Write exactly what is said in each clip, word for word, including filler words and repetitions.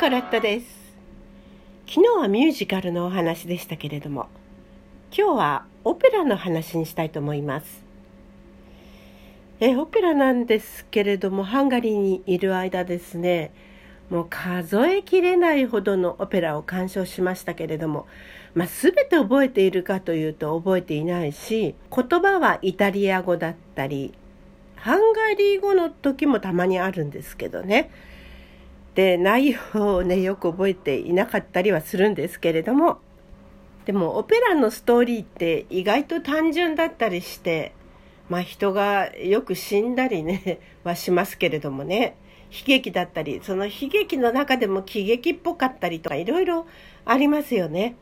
コロットです。昨日はミュージカルのお話でしたけれども、今日はオペラの話にしたいと思います。えオペラなんですけれども、ハンガリーにいる間ですね、もう数えきれないほどのオペラを鑑賞しましたけれども、まあ、全て覚えているかというと覚えていないし、言葉はイタリア語だったりハンガリー語の時もたまにあるんですけどね。で、内容をねよく覚えていなかったりはするんですけれども、でもオペラのストーリーって意外と単純だったりして、まあ、人がよく死んだりねはしますけれどもね、悲劇だったり、その悲劇の中でも喜劇っぽかったりとかいろいろありますよね。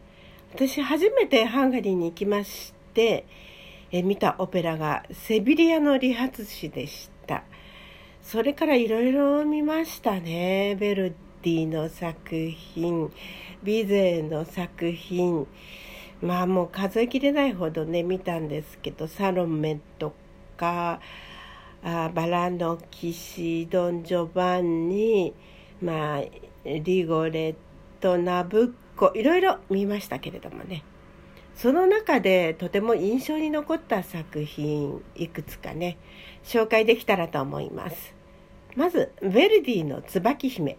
私初めてハンガリーに行きまして、え見たオペラがセビリアの理髪師でした。それからいろいろ見ましたね。ヴェルディの作品、ビゼの作品、まあもう数えきれないほどね見たんですけど、サロメとかあバラの騎士、ドン・ジョバンニ、まあ、リゴレット、ナブッコ、いろいろ見ましたけれどもね、その中でとても印象に残った作品いくつかね紹介できたらと思います。まずヴェルディの椿姫、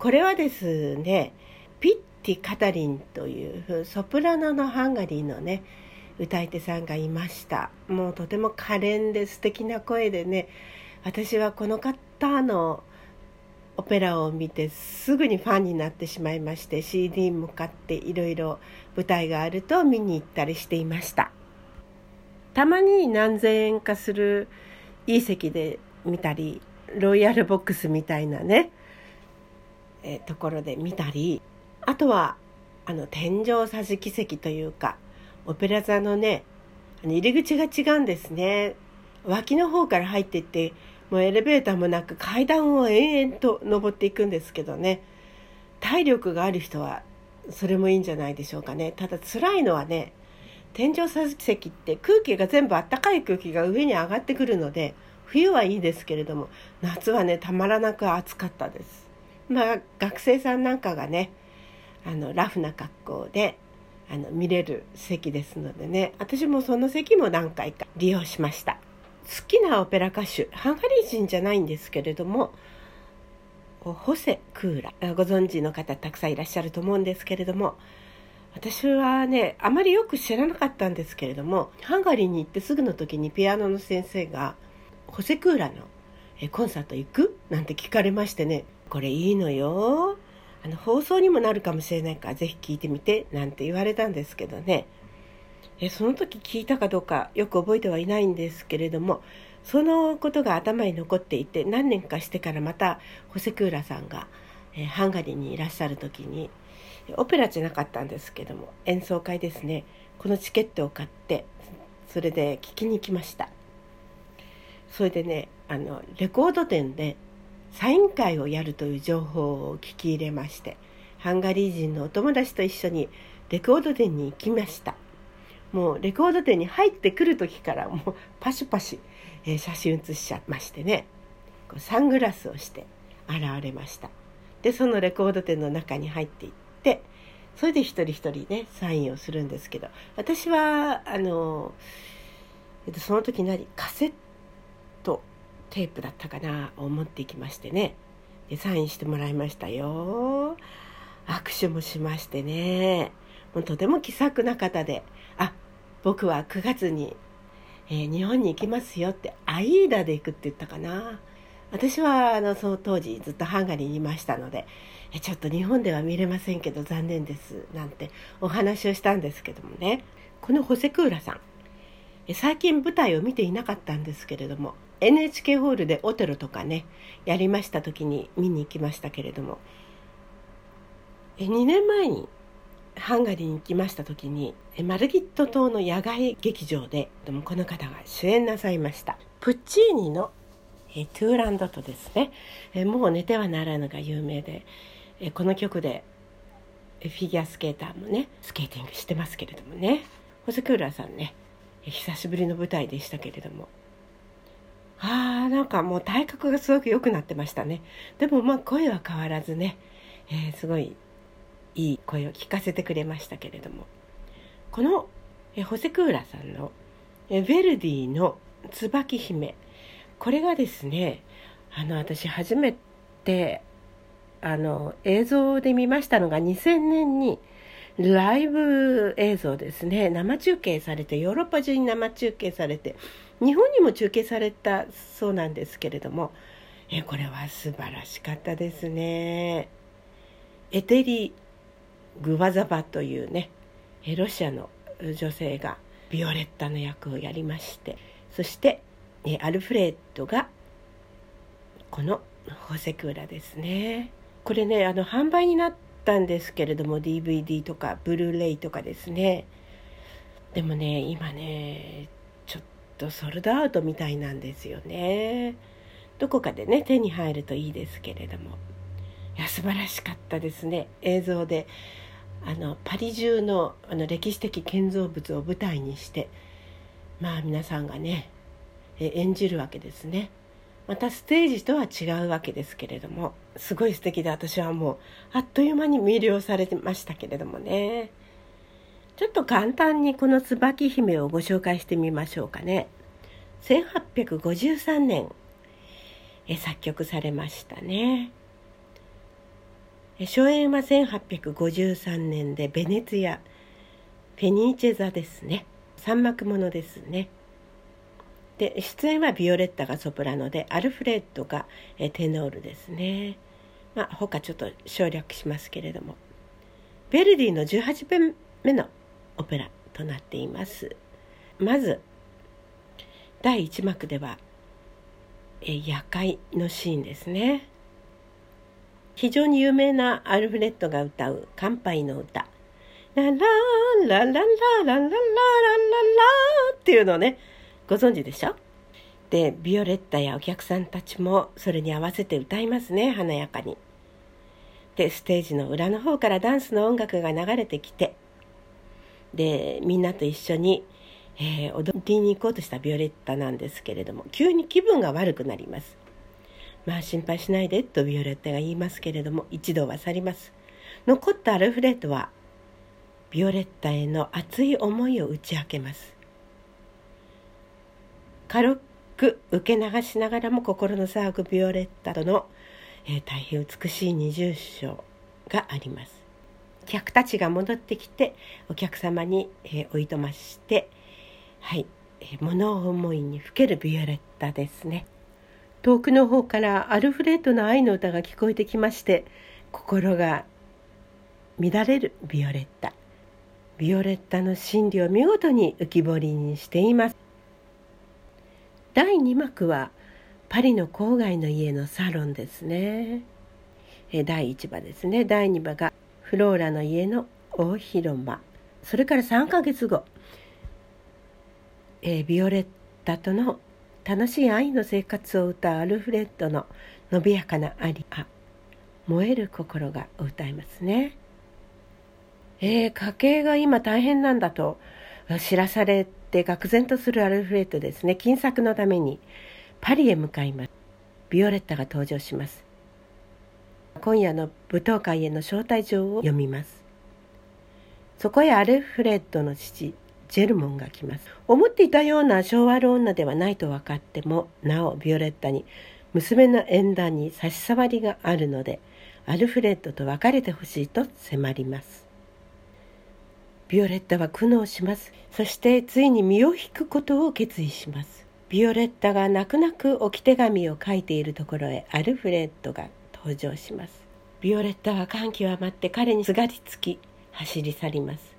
これはですねピッティ・カタリンというソプラノのハンガリーのね歌い手さんがいました。もうとても可憐で素敵な声でね、私はこの方のオペラを見てすぐにファンになってしまいまして、 シーディー も買っていろいろ舞台があると見に行ったりしていました。たまに何千円かするいい席で見たり、ロイヤルボックスみたいなねえところで見たり、あとはあの天井桟敷席というかオペラ座のね入り口が違うんですね。脇の方から入っていってもうエレベーターもなく階段を延々と登っていくんですけどね、体力がある人はそれもいいんじゃないでしょうかね。ただ辛いのはね、天井桟敷席って空気が全部あったかい空気が上に上がってくるので冬はいいですけれども、夏はねたまらなく暑かったです。まあ学生さんなんかがねあのラフな格好であの見れる席ですのでね、私もその席も何回か利用しました。好きなオペラ歌手、ハンガリー人じゃないんですけれどもホセ・クーラ、ご存知の方たくさんいらっしゃると思うんですけれども、私はねあまりよく知らなかったんですけれども、ハンガリーに行ってすぐの時にピアノの先生がホセ・クーラのコンサート行くなんて聞かれましてね、これいいのよ、あの放送にもなるかもしれないからぜひ聞いてみてなんて言われたんですけどね、えその時聞いたかどうかよく覚えてはいないんですけれども、そのことが頭に残っていて、何年かしてからまたホセ・クーラさんがえハンガリーにいらっしゃる時に、オペラじゃなかったんですけども演奏会ですね、このチケットを買ってそれで聞きに来ました。それでねあのレコード店でサイン会をやるという情報を聞き入れまして、ハンガリー人のお友達と一緒にレコード店に行きました。もうレコード店に入ってくる時からもうパシパシ写真写しちゃいましてね、サングラスをして現れました。でそのレコード店の中に入っていって、それで一人一人ねサインをするんですけど、私はあのその時何カセットテープだったかなを持っていきましてね、でサインしてもらいましたよ。握手もしましてね、もうとても気さくな方で、あ僕はくがつに、えー、日本に行きますよって、アイーダで行くって言ったかな。私はあのその当時ずっとハンガリーにいましたので、えちょっと日本では見れませんけど残念ですなんてお話をしたんですけどもね、このホセ・クーラさんえ最近舞台を見ていなかったんですけれども、 エヌエイチケー ホールでオテロとかねやりました時に見に行きましたけれども、えにねんまえにハンガリーに行きました時にマルギット島の野外劇場でこの方が主演なさいましたプッチーニのえトゥーランドとですね、えもう寝てはならぬが有名で、えこの曲でフィギュアスケーターもねスケーティングしてますけれどもね、ホセ・クーラさんね久しぶりの舞台でしたけれども、あーなんかもう体格がすごく良くなってましたね。でもまあ声は変わらずね、えー、すごいいい声を聞かせてくれましたけれども、この、えー、ホセクーラさんの、えー、ヴェルディの椿姫、これがですね、あの私初めてあの映像で見ましたのがにせんねんにライブ映像ですね、生中継されて、ヨーロッパ中に生中継されて、日本にも中継されたそうなんですけれども、えこれは素晴らしかったですね。エテリ・グワザバというね、ロシアの女性がビオレッタの役をやりまして、そしてアルフレッドがこのホセクーラですね。これね、あの販売になったんですけれども、 ディーブイディー とかブルーレイとかですね。でもね、今ねちょっとソールドアウトみたいなんですよね。どこかでね手に入るといいですけれども、いや素晴らしかったですね。映像であのパリ中の、 あの歴史的建造物を舞台にして、まあ皆さんがね演じるわけですね。またステージとは違うわけですけれども、すごい素敵で、私はもうあっという間に魅了されてましたけれどもね。ちょっと簡単にこの椿姫をご紹介してみましょうかね。せんはっぴゃくごじゅうさんねんえ作曲されましたね。初演はせんはっぴゃくごじゅうさんねんでベネツィア、フェニーチェ座ですね。三幕ものですね。で出演はビオレッタがソプラノで、アルフレッドがテノールですね。まあ他ちょっと省略しますけれども、ヴェルディのじゅうはちばんめのオペラとなっています。まずだいいち幕では夜会のシーンですね。非常に有名なアルフレッドが歌う乾杯の歌、ララーラララララララララっていうのをね、ご存知でしょ。でビオレッタやお客さんたちもそれに合わせて歌いますね、華やかに。でステージの裏の方からダンスの音楽が流れてきて、でみんなと一緒に、えー、踊りに行こうとしたビオレッタなんですけれども、急に気分が悪くなります。まあ心配しないでとビオレッタが言いますけれども、一度は去ります。残ったアルフレッドはビオレッタへの熱い思いを打ち明けます。軽く受け流しながらも心の騒ぐビオレッタとの、えー、大変美しい二重唱があります。客たちが戻ってきて、お客様に、えー、おいとまして、はいえー、物思いにふけるビオレッタですね。遠くの方からアルフレッドの愛の歌が聞こえてきまして、心が乱れるビオレッタ。ビオレッタの心理を見事に浮き彫りにしています。だいに幕はパリの郊外の家のサロンですね。だいいち幕ですね。だいに幕がフローラの家の大広間。それからさんかげつご、えー、ビオレッタとの楽しい愛の生活を歌うアルフレッドののびやかなアリア、燃える心がを歌いますね。えー、家計が今大変なんだと知らされてで愕然とするアルフレッドですね。金策のためにパリへ向かいます。ビオレッタが登場します。今夜の舞踏会への招待状を読みます。そこへアルフレッドの父ジェルモンが来ます。思っていたような性悪女ではないと分かっても、なおビオレッタに娘の縁談に差し障りがあるので、アルフレッドと別れてほしいと迫ります。ビオレッタは苦悩します。そしてついに身を引くことを決意します。ビオレッタが泣く泣く置き手紙を書いているところへ、アルフレッドが登場します。ビオレッタは感極まって彼にすがりつき走り去ります。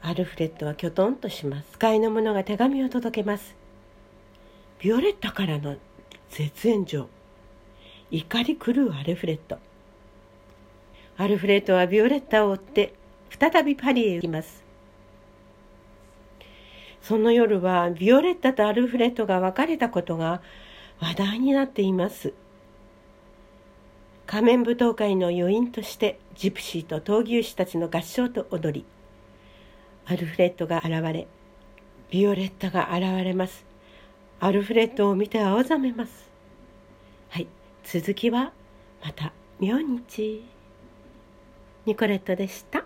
アルフレッドはきょとんとします。使いの者が手紙を届けます。ビオレッタからの絶縁状、怒り狂うアルフレッド。アルフレッドはビオレッタを追って再びパリへ行きます。その夜はビオレッタとアルフレッドが別れたことが話題になっています。仮面舞踏会の余韻としてジプシーと闘牛士たちの合唱と踊り、アルフレッドが現れ、ビオレッタが現れます。アルフレッドを見て青ざめます。はい、続きはまた明日ニコレットでした。